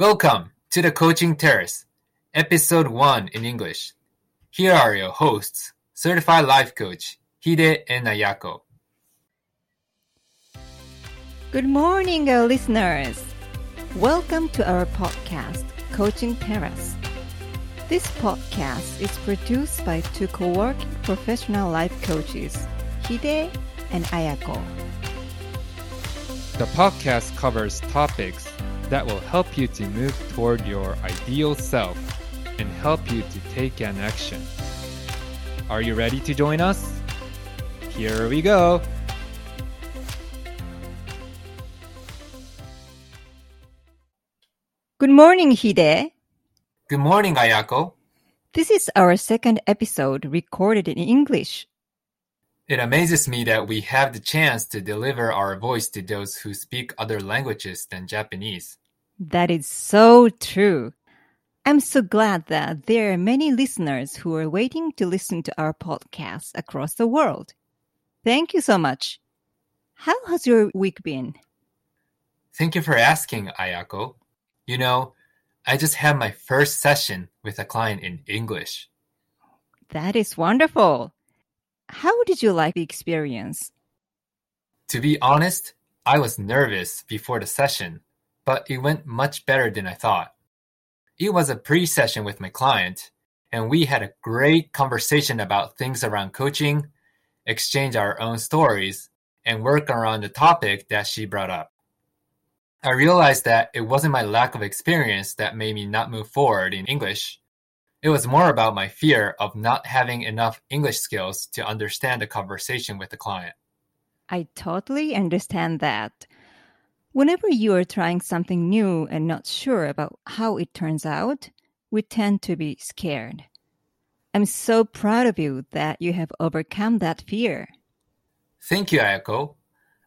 Welcome to The Coaching Terrace, Episode 1 in English. Here are your hosts, Certified Life Coach, Hide and Ayako. Good morning, our listeners. Welcome to our podcast, Coaching Terrace. This podcast is produced by two co-working professional life coaches, Hide and Ayako. The podcast covers topics that will help you to move toward your ideal self and help you to take an action. Are you ready to join us? Here we go! Good morning, Hide. Good morning, Ayako. This is our second episode recorded in English. It amazes me that we have the chance to deliver our voice to those who speak other languages than Japanese. That is so true. I'm so glad that there are many listeners who are waiting to listen to our podcast across the world. Thank you so much. How has your week been? Thank you for asking, Ayako.You know, I just had my first session with a client in English. That is wonderful. How did you like the experience? To be honest, I was nervous before the session, but it went much better than I thought. It was a pre-session with my client, and we had a great conversation about things around coaching, exchange our own stories, and work around the topic that she brought up.I realized that it wasn't my lack of experience that made me not move forward in English. It was more about my fear of not having enough English skills to understand the conversation with the client. I totally understand that. Whenever you are trying something new and not sure about how it turns out, we tend to be scared. I'm so proud of you that you have overcome that fear. Thank you, Ayako.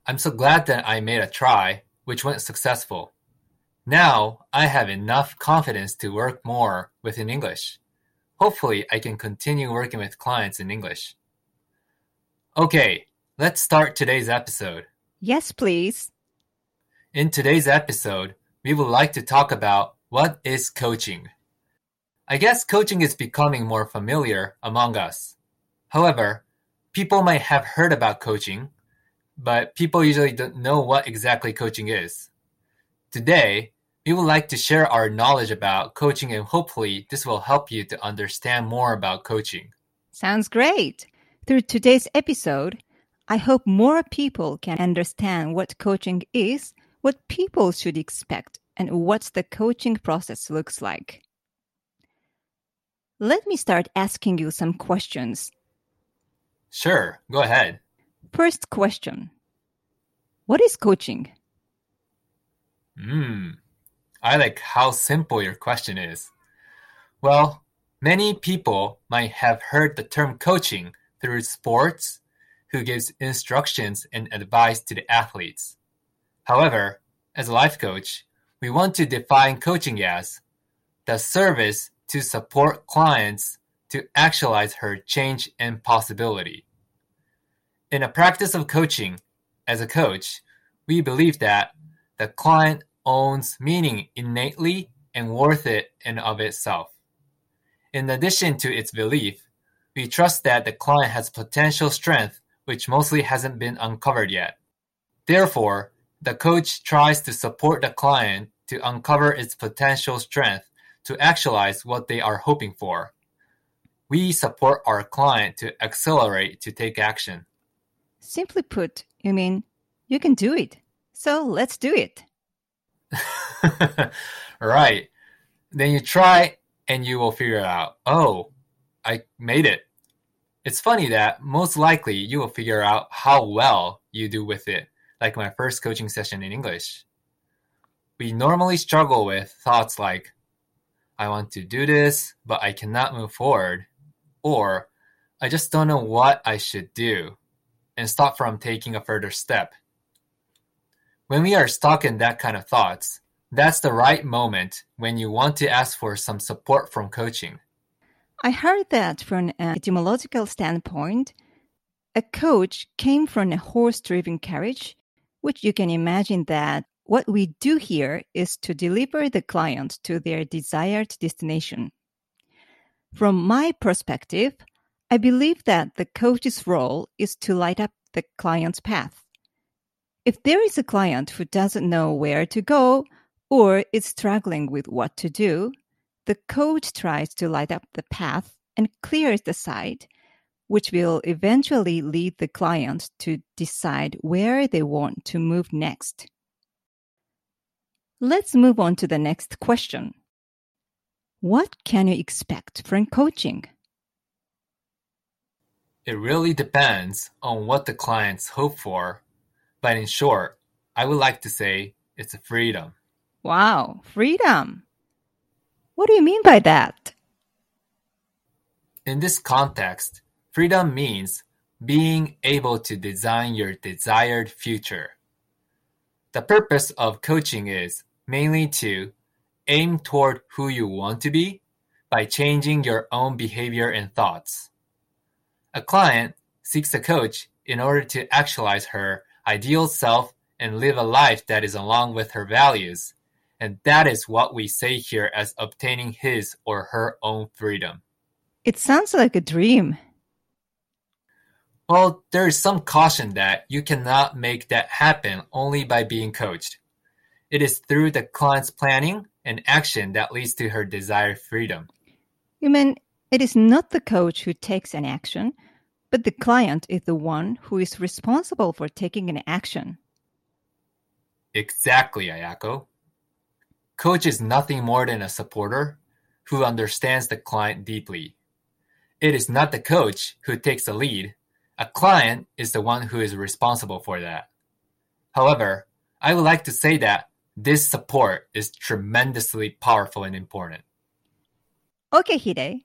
I'm so glad that I made a try.Which went successful. Now, I have enough confidence to work more within English. Hopefully, I can continue working with clients in English. Okay, let's start today's episode. Yes, please. In today's episode, we would like to talk about what is coaching. I guess coaching is becoming more familiar among us. However, people might have heard about coaching,But people usually don't know what exactly coaching is. Today, we would like to share our knowledge about coaching, and hopefully this will help you to understand more about coaching. Sounds great. Through today's episode, I hope more people can understand what coaching is, what people should expect, and what the coaching process looks like. Let me start asking you some questions. Sure, go ahead.First question. What is coaching? I like how simple your question is. Well, many people might have heard the term coaching through sports, who gives instructions and advice to the athletes. However, as a life coach, we want to define coaching as the service to support clients to actualize her change and possibility.In a practice of coaching, as a coach, we believe that the client owns meaning innately and worth it in of itself. In addition to its belief, we trust that the client has potential strength which mostly hasn't been uncovered yet. Therefore, the coach tries to support the client to uncover its potential strength to actualize what they are hoping for. We support our client to accelerate to take action.Simply put, you mean, you can do it. So let's do it. Right. Then you try and you will figure out, oh, I made it. It's funny that most likely you will figure out how well you do with it, like my first coaching session in English. We normally struggle with thoughts like, I want to do this, but I cannot move forward. Or, I just don't know what I should do.And stop from taking a further step. When we are stuck in that kind of thoughts, that's the right moment when you want to ask for some support from coaching. I heard that from an etymological standpoint, a coach came from a horse-driven carriage, which you can imagine that What we do here is to deliver the client to their desired destination. From my perspective, I believe that the coach's role is to light up the client's path. If there is a client who doesn't know where to go or is struggling with what to do, the coach tries to light up the path and clears the side, which will eventually lead the client to decide where they want to move next. Let's move on to the next question. What can you expect from coaching? It really depends on what the clients hope for, but in short, I would like to say it's a freedom. Wow, freedom! What do you mean by that? In this context, freedom means being able to design your desired future. The purpose of coaching is mainly to aim toward who you want to be by changing your own behavior and thoughts. A client seeks a coach in order to actualize her ideal self and live a life that is along with her values, and that is what we say here as obtaining his or her own freedom. It sounds like a dream. Well, there is some caution that you cannot make that happen only by being coached. It is through the client's planning and action that leads to her desired freedom. You mean it is not the coach who takes an action, but the client is the one who is responsible for taking an action. Exactly, Ayako. Coach is nothing more than a supporter who understands the client deeply. It is not the coach who takes the lead. A client is the one who is responsible for that. However, I would like to say that this support is tremendously powerful and important. Okay, Hide.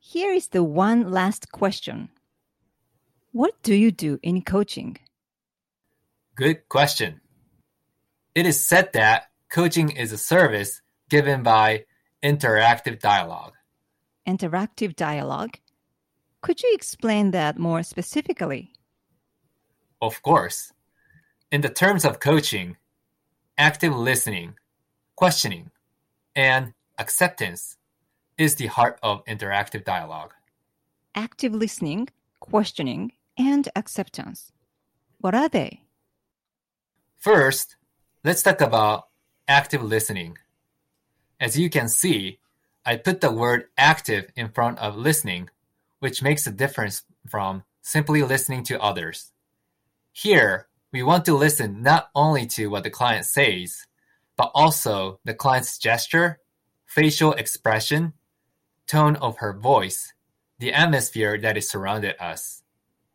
Here is the one last question. What do you do in coaching? Good question. It is said that coaching is a service given by interactive dialogue. Interactive dialogue? Could you explain that more specifically? Of course. In the terms of coaching, active listening, questioning, and acceptance is the heart of interactive dialogue. Active listening, questioning, and acceptance. What are they? First, let's talk about active listening. As you can see, I put the word active in front of listening, which makes a difference from simply listening to others. Here, we want to listen not only to what the client says, but also the client's gesture, facial expression, tone of her voice, the atmosphere that is surrounded us,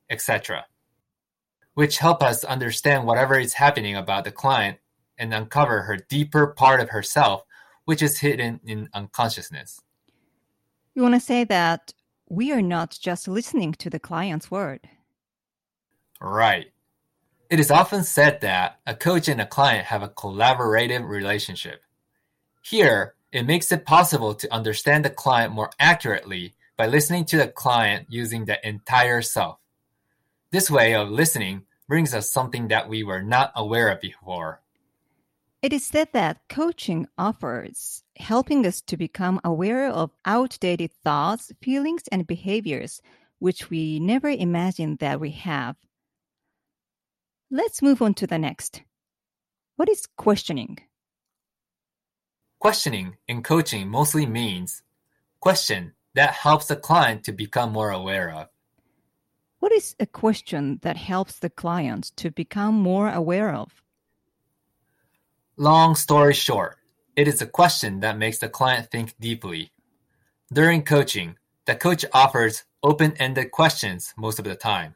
etc., which help us understand whatever is happening about the client and uncover her deeper part of herself, which is hidden in unconsciousness. You want to say that we are not just listening to the client's word. Right. It is often said that a coach and a client have a collaborative relationship. Here, it makes it possible to understand the client more accurately by listening to the client using the entire self. This way of listening brings us something that we were not aware of before. It is said that coaching offers helping us to become aware of outdated thoughts, feelings, and behaviors which we never imagined that we have. Let's move on to the next. What is questioning? Questioning in coaching mostly means question that helps the client to become more aware of. What is a question that helps the client to become more aware of? Long story short, it is a question that makes the client think deeply. During coaching, the coach offers open-ended questions most of the time.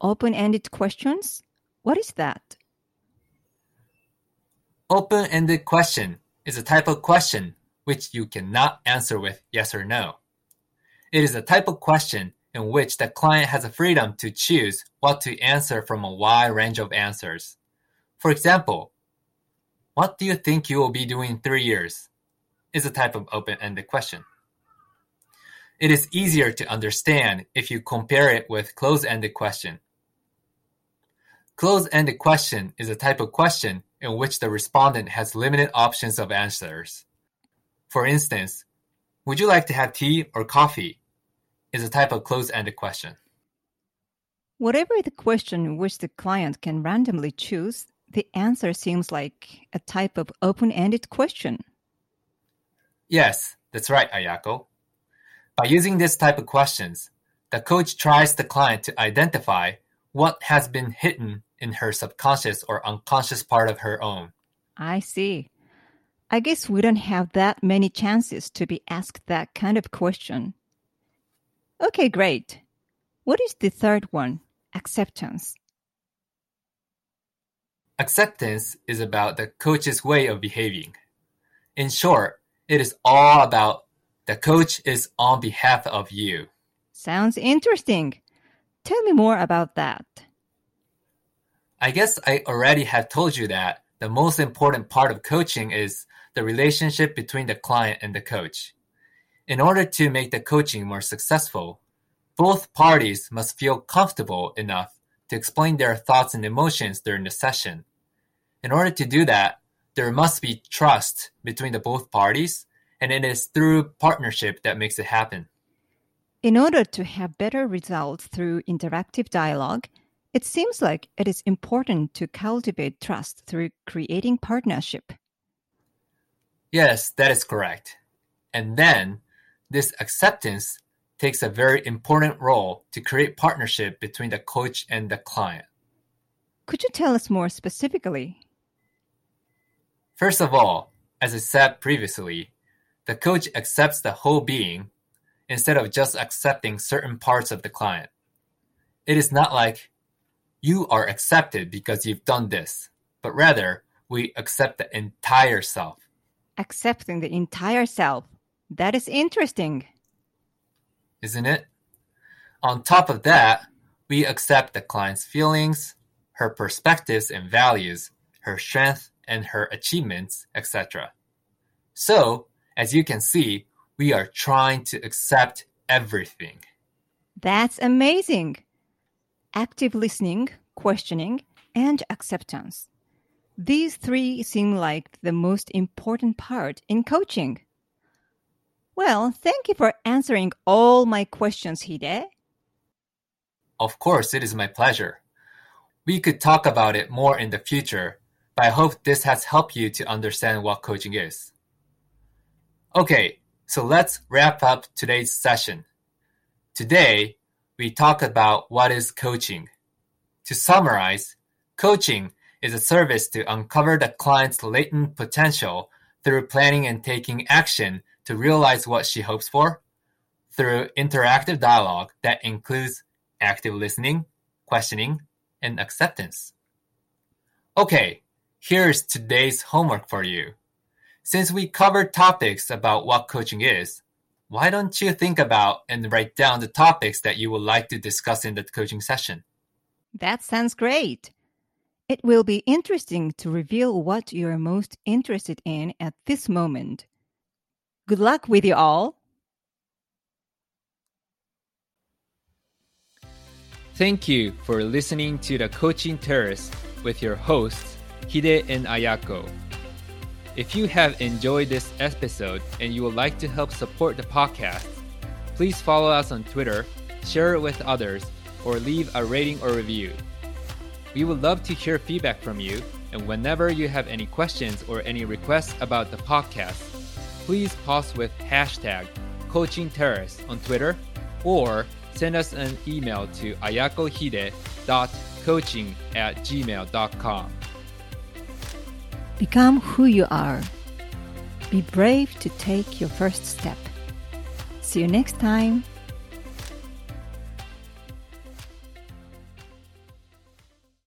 Open-ended questions? What is that? Open-ended question is a type of question which you cannot answer with yes or no. It is a type of question in which the client has a freedom to choose what to answer from a wide range of answers. For example, what do you think you will be doing in 3 years? Is a type of open-ended question. It is easier to understand if you compare it with closed-ended question. Closed-ended question is a type of question in which the respondent has limited options of answers. For instance, would you like to have tea or coffee? Is a type of closed-ended question. Whatever the question which the client can randomly choose, the answer seems like a type of open-ended question. Yes, that's right, Ayako. By using this type of questions, the coach tries the client to identify what has been hidden in her subconscious or unconscious part of her own. I see. I guess we don't have that many chances to be asked that kind of question. Okay, great. What is the third one? Acceptance. Acceptance is about the coach's way of behaving. In short, it is all about the coach is on behalf of you. Sounds interesting. Tell me more about that. I guess I already have told you that the most important part of coaching is the relationship between the client and the coach. In order to make the coaching more successful, both parties must feel comfortable enough to explain their thoughts and emotions during the session. In order to do that, there must be trust between the both parties, and it is through partnership that makes it happen. In order to have better results through interactive dialogue, it seems like it is important to cultivate trust through creating partnership. Yes, that is correct. And then, this acceptance takes a very important role to create partnership between the coach and the client. Could you tell us more specifically? First of all, as I said previously, the coach accepts the whole being instead of just accepting certain parts of the client. It is not like, you are accepted because you've done this, but rather, we accept the entire self. Accepting the entire self. That is interesting. Isn't it? On top of that, we accept the client's feelings, her perspectives and values, her strength and her achievements, etc. So, as you can see, we are trying to accept everything. That's amazing. Active listening, questioning, and acceptance. These three seem like the most important part in coaching. Well, thank you for answering all my questions, Hide. Of course, it is my pleasure. We could talk about it more in the future, but I hope this has helped you to understand what coaching is. Okay, so let's wrap up today's session. Today, we talked about what is coaching. To summarize, coaching is a service to uncover the client's latent potential through planning and taking action to realize what she hopes for, through interactive dialogue that includes active listening, questioning, and acceptance. Okay, here's today's homework for you. Since we covered topics about what coaching is, why don't you think about and write down the topics that you would like to discuss in the coaching session? That sounds great. It will be interesting to reveal what you're most interested in at this moment. Good luck with you all. Thank you for listening to The Coaching Terrace with your hosts, Hide and Ayako. If you have enjoyed this episode and you would like to help support the podcast, please follow us on Twitter, share it with others, or leave a rating or review. We would love to hear feedback from you, and whenever you have any questions or any requests about the podcast, please post with hashtag Coaching Terrace on Twitter or send us an email to ayakohide.coaching@gmail.com. Become who you are. Be brave to take your first step. See you next time.